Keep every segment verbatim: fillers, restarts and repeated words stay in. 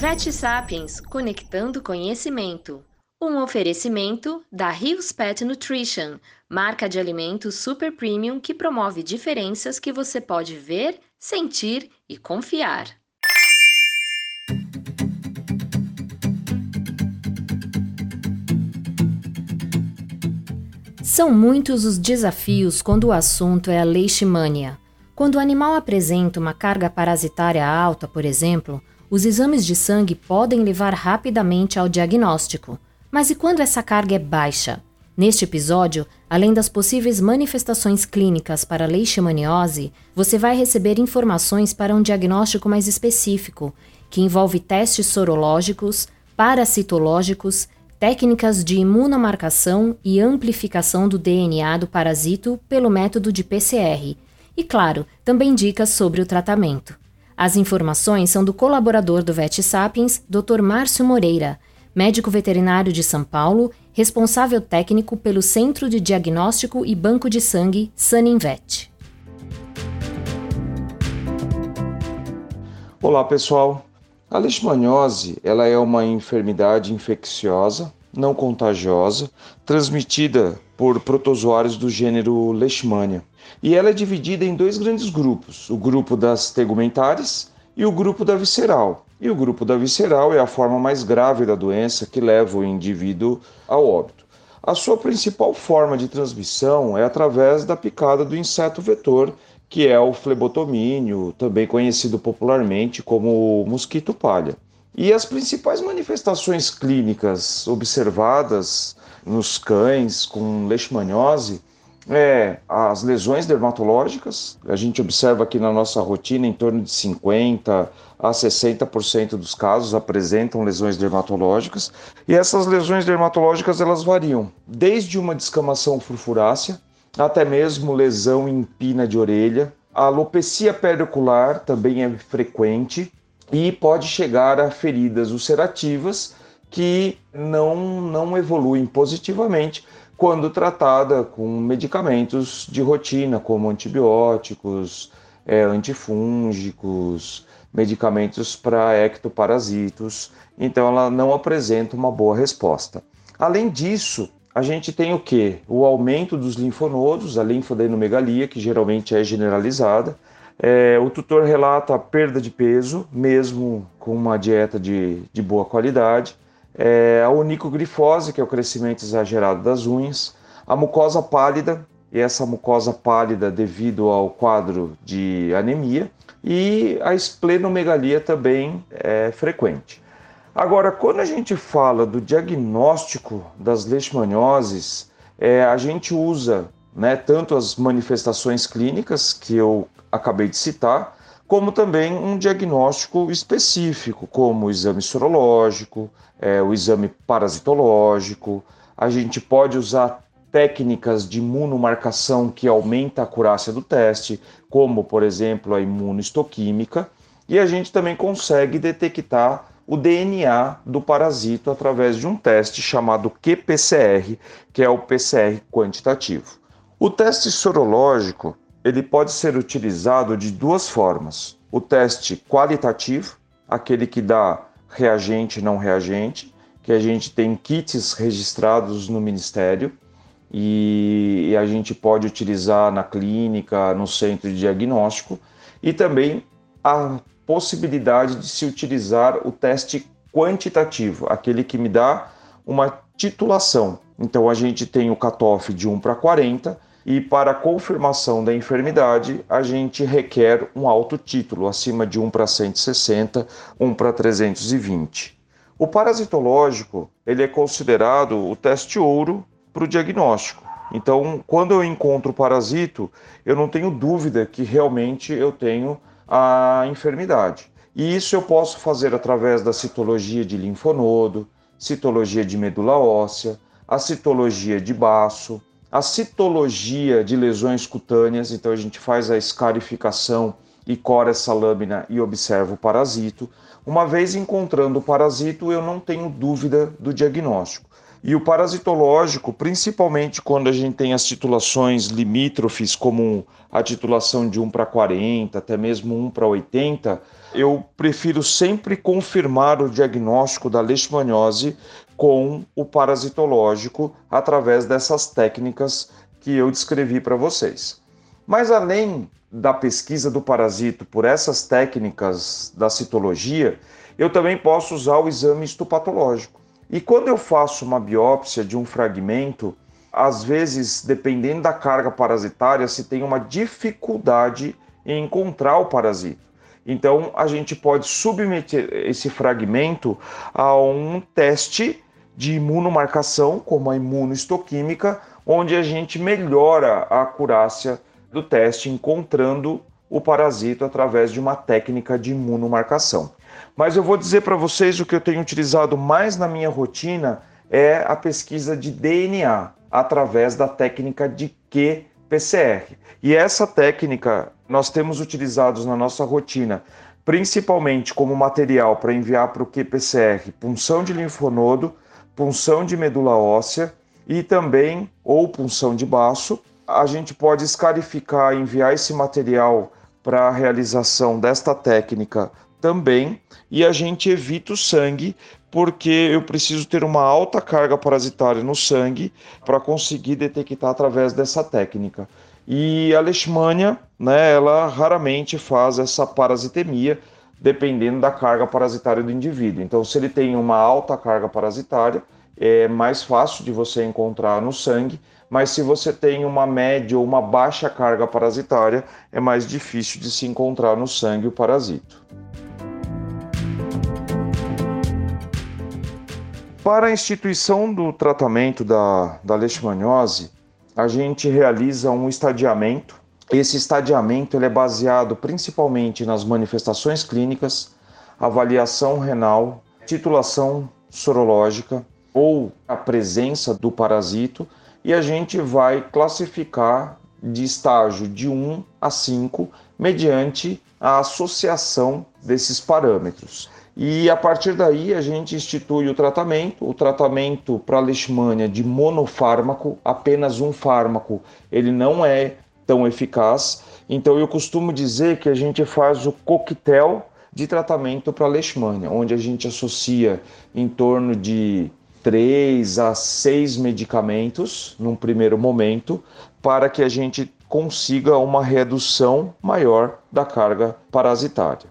Vet Sapiens, conectando conhecimento. Um oferecimento da Hill's Pet Nutrition, marca de alimentos super premium que promove diferenças que você pode ver, sentir e confiar. São muitos os desafios quando o assunto é a leishmania. Quando o animal apresenta uma carga parasitária alta, por exemplo, os exames de sangue podem levar rapidamente ao diagnóstico. Mas e quando essa carga é baixa? Neste episódio, além das possíveis manifestações clínicas para leishmaniose, você vai receber informações para um diagnóstico mais específico, que envolve testes sorológicos, parasitológicos, técnicas de imunomarcação e amplificação do D N A do parasito pelo método de P C R. E, claro, também dicas sobre o tratamento. As informações são do colaborador do Vet Sapiens, doutor Márcio Moreira, médico veterinário de São Paulo, responsável técnico pelo Centro de Diagnóstico e Banco de Sangue, Sanimvet. Olá, pessoal. A leishmaniose ela é uma enfermidade infecciosa, não contagiosa, transmitida por protozoários do gênero Leishmania. E ela é dividida em dois grandes grupos, o grupo das tegumentares e o grupo da visceral. E o grupo da visceral é a forma mais grave da doença que leva o indivíduo ao óbito. A sua principal forma de transmissão é através da picada do inseto vetor, que é o flebotomínio, também conhecido popularmente como mosquito palha. E as principais manifestações clínicas observadas nos cães com leishmaniose é as lesões dermatológicas. A gente observa aqui na nossa rotina em torno de cinquenta a sessenta por cento dos casos apresentam lesões dermatológicas, e essas lesões dermatológicas elas variam desde uma descamação furfurácea até mesmo lesão em pina de orelha. A alopecia periocular também é frequente e pode chegar a feridas ulcerativas que não, não evoluem positivamente quando tratada com medicamentos de rotina, como antibióticos, é, antifúngicos, medicamentos para ectoparasitos. Então ela não apresenta uma boa resposta. Além disso, a gente tem o quê? O aumento dos linfonodos, a linfadenomegalia, que geralmente é generalizada. É, o tutor relata a perda de peso, mesmo com uma dieta de, de boa qualidade. É, a onicogrifose, que é o crescimento exagerado das unhas. A mucosa pálida, e essa mucosa pálida devido ao quadro de anemia. E a esplenomegalia também é frequente. Agora, quando a gente fala do diagnóstico das leishmanioses, é, a gente usa né, tanto as manifestações clínicas que eu acabei de citar, como também um diagnóstico específico, como o exame sorológico, é, o exame parasitológico. A gente pode usar técnicas de imunomarcação que aumenta a acurácia do teste, como, por exemplo, a imunoistoquímica. E a gente também consegue detectar o D N A do parasito através de um teste chamado Q P C R, que é o P C R quantitativo. O teste sorológico ele pode ser utilizado de duas formas. O teste qualitativo, aquele que dá reagente e não reagente, que a gente tem kits registrados no Ministério e a gente pode utilizar na clínica, no centro de diagnóstico, e também a possibilidade de se utilizar o teste quantitativo, aquele que me dá uma titulação. Então a gente tem o cutoff de um para quarenta e para a confirmação da enfermidade a gente requer um alto título, acima de um para cento e sessenta, um para trezentos e vinte. O parasitológico ele é considerado o teste ouro para o diagnóstico. Então quando eu encontro o parasito, eu não tenho dúvida que realmente eu tenho a enfermidade. E isso eu posso fazer através da citologia de linfonodo, citologia de medula óssea, a citologia de baço, a citologia de lesões cutâneas. Então a gente faz a escarificação e cora essa lâmina e observa o parasito. Uma vez encontrando o parasito, eu não tenho dúvida do diagnóstico. E o parasitológico, principalmente quando a gente tem as titulações limítrofes, como a titulação de um para quarenta, até mesmo um para oitenta, eu prefiro sempre confirmar o diagnóstico da leishmaniose com o parasitológico através dessas técnicas que eu descrevi para vocês. Mas além da pesquisa do parasito por essas técnicas da citologia, eu também posso usar o exame histopatológico. E quando eu faço uma biópsia de um fragmento, às vezes, dependendo da carga parasitária, se tem uma dificuldade em encontrar o parasito. Então, a gente pode submeter esse fragmento a um teste de imunomarcação, como a imunoistoquímica, onde a gente melhora a acurácia do teste, encontrando o parasito através de uma técnica de imunomarcação. Mas eu vou dizer para vocês o que eu tenho utilizado mais na minha rotina é a pesquisa de D N A através da técnica de Q P C R. E essa técnica nós temos utilizado na nossa rotina, principalmente como material para enviar para o Q P C R punção de linfonodo, punção de medula óssea e também ou punção de baço. A gente pode escarificar e enviar esse material para a realização desta técnica também, e a gente evita o sangue, porque eu preciso ter uma alta carga parasitária no sangue para conseguir detectar através dessa técnica. E a leishmania, né, ela raramente faz essa parasitemia, dependendo da carga parasitária do indivíduo. Então, se ele tem uma alta carga parasitária, é mais fácil de você encontrar no sangue, mas se você tem uma média ou uma baixa carga parasitária, é mais difícil de se encontrar no sangue o parasito. Para a instituição do tratamento da, da leishmaniose, a gente realiza um estadiamento. Esse estadiamento ele é baseado principalmente nas manifestações clínicas, avaliação renal, titulação sorológica, ou a presença do parasito, e a gente vai classificar de estágio de um a cinco mediante a associação desses parâmetros. E a partir daí a gente institui o tratamento, o tratamento para leishmania de monofármaco, apenas um fármaco, ele não é tão eficaz, então eu costumo dizer que a gente faz o coquetel de tratamento para leishmania, onde a gente associa em torno de três a seis medicamentos num primeiro momento para que a gente consiga uma redução maior da carga parasitária.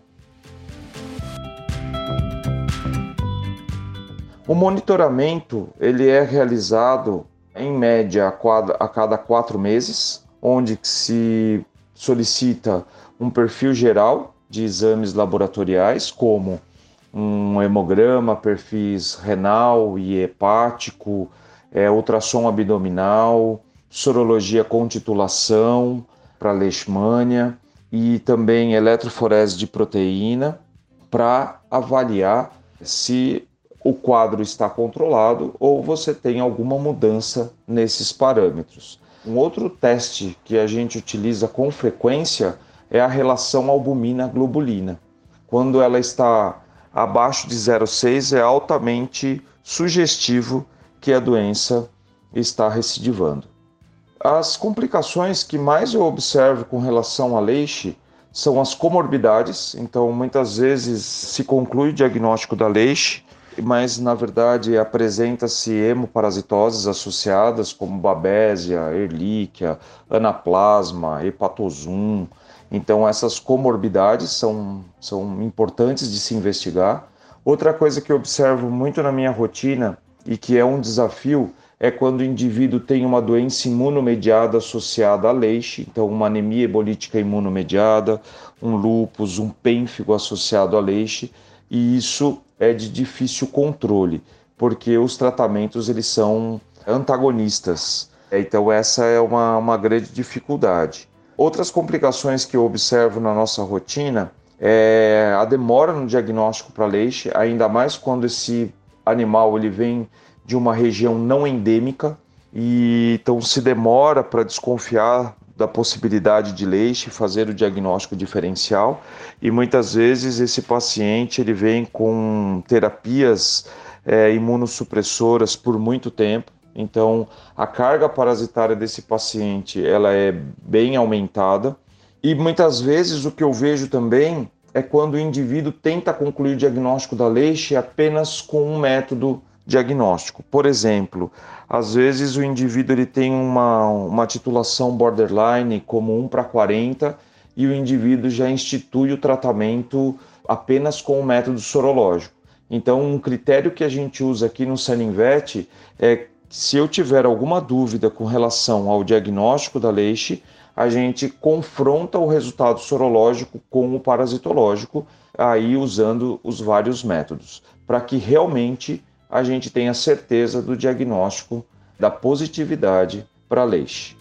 O monitoramento ele é realizado em média a cada quatro meses, onde se solicita um perfil geral de exames laboratoriais como um hemograma, perfis renal e hepático, é, ultrassom abdominal, sorologia com titulação para leishmania e também eletroforese de proteína para avaliar se o quadro está controlado ou você tem alguma mudança nesses parâmetros. Um outro teste que a gente utiliza com frequência é a relação albumina-globulina. Quando ela está abaixo de zero vírgula seis é altamente sugestivo que a doença está recidivando. As complicações que mais eu observo com relação a leish são as comorbidades. Então, muitas vezes se conclui o diagnóstico da leish, mas na verdade apresenta-se hemoparasitoses associadas como babésia, erlíquia, anaplasma, hepatozoon. Então essas comorbidades são, são importantes de se investigar. Outra coisa que eu observo muito na minha rotina e que é um desafio é quando o indivíduo tem uma doença imunomediada associada a leish, então uma anemia hebolítica imunomediada, um lúpus, um pênfigo associado a leish, e isso é de difícil controle, porque os tratamentos eles são antagonistas, então essa é uma, uma grande dificuldade. Outras complicações que eu observo na nossa rotina é a demora no diagnóstico para leish, ainda mais quando esse animal ele vem de uma região não endêmica, e então se demora para desconfiar da possibilidade de leish, fazer o diagnóstico diferencial, e muitas vezes esse paciente ele vem com terapias é, imunossupressoras por muito tempo. Então, a carga parasitária desse paciente ela é bem aumentada. E muitas vezes o que eu vejo também é quando o indivíduo tenta concluir o diagnóstico da leixe apenas com um método diagnóstico. Por exemplo, às vezes o indivíduo ele tem uma, uma titulação borderline como um para quarenta e o indivíduo já institui o tratamento apenas com o método sorológico. Então, um critério que a gente usa aqui no Sanimvet é que se eu tiver alguma dúvida com relação ao diagnóstico da leixe, a gente confronta o resultado sorológico com o parasitológico, aí usando os vários métodos, para que realmente a gente tenha certeza do diagnóstico da positividade para leixe.